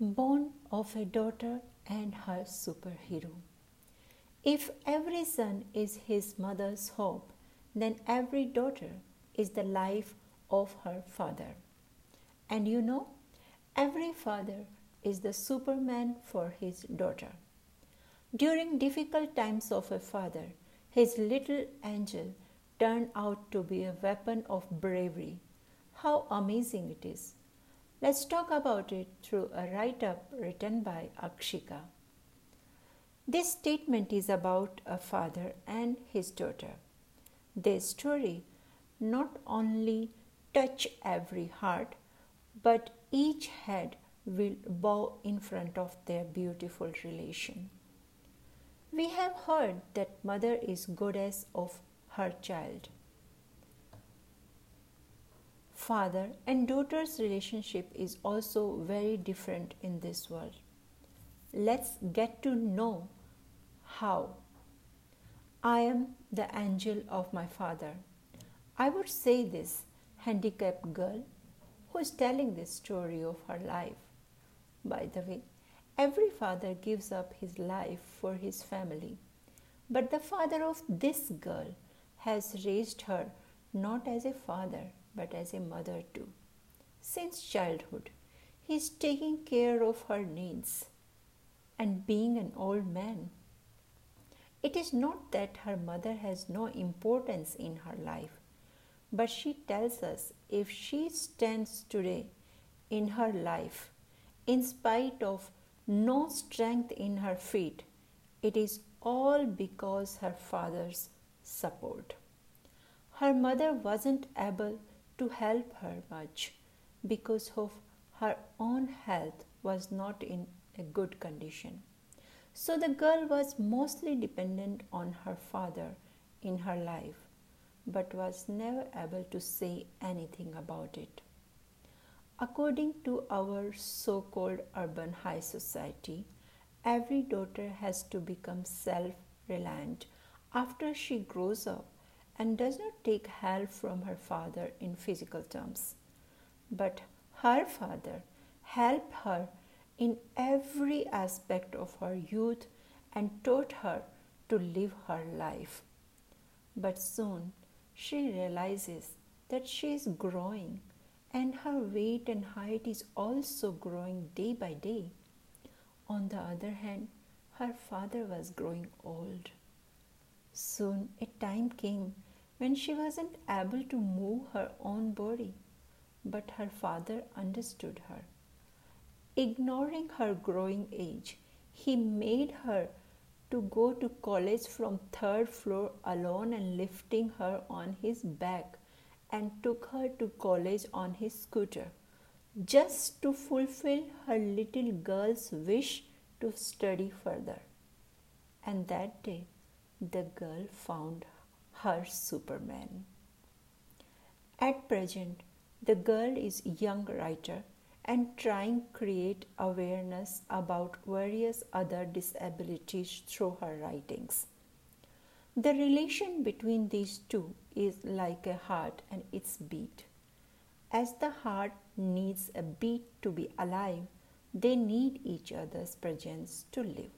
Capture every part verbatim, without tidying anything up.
born of a daughter and her superhero. If every son is his mother's hope, then every daughter is the life of her father. And you know, every father is the Superman for his daughter. During difficult times of a father, his little angel turned out to be a weapon of bravery. How amazing it is! Let's talk about it through a write-up written by Akshika. This statement is about a father and his daughter. Their story not only touches every heart, but each head will bow in front of their beautiful relation. We have heard that mother is goddess of her child. Father and daughter's relationship is also very different in this world. Let's get to know how. I am the angel of my father. I would say this handicapped girl who is telling this story of her life. By the way, every father gives up his life for his family. But the father of this girl has raised her not as a father but as a mother too. Since childhood, he is taking care of her needs. And being an old man, it is not that her mother has no importance in her life, but she tells us if she stands today in her life, in spite of no strength in her feet, it is all because her father's support. Her mother wasn't able to help her much because of her own health was not in a good condition. So the girl was mostly dependent on her father in her life, but was never able to say anything about it. According to our so-called urban high society, every daughter has to become self-reliant after she grows up and does not take help from her father in physical terms. But her father helped her in every aspect of her youth and taught her to live her life. But soon she realizes that she is growing and her weight and height is also growing day by day. On the other hand, her father was growing old. Soon a time came when she wasn't able to move her own body, but her father understood her. Ignoring her growing age, he made her to go to college from third floor alone and lifting her on his back, and took her to college on his scooter, just to fulfill her little girl's wish to study further. And that day, the girl found her Superman. At present, the girl is a young writer and trying to create awareness about various other disabilities through her writings. The relation between these two is like a heart and its beat. As the heart needs a beat to be alive, they need each other's presence to live.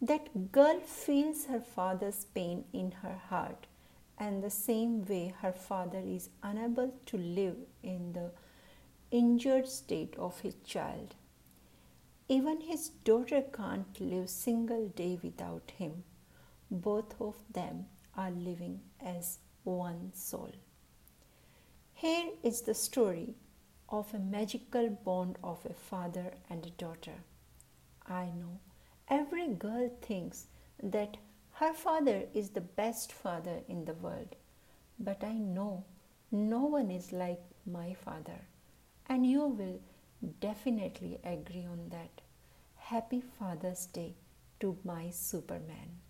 That girl feels her father's pain in her heart, and the same way her father is unable to live in the injured state of his child. Even his daughter can't live single day without him. Both of them are living as one soul. Here is the story of a magical bond of a father and a daughter. I know every girl thinks that her father is the best father in the world, but I know no one is like my father, and you will definitely agree on that. Happy Father's Day to my Superman.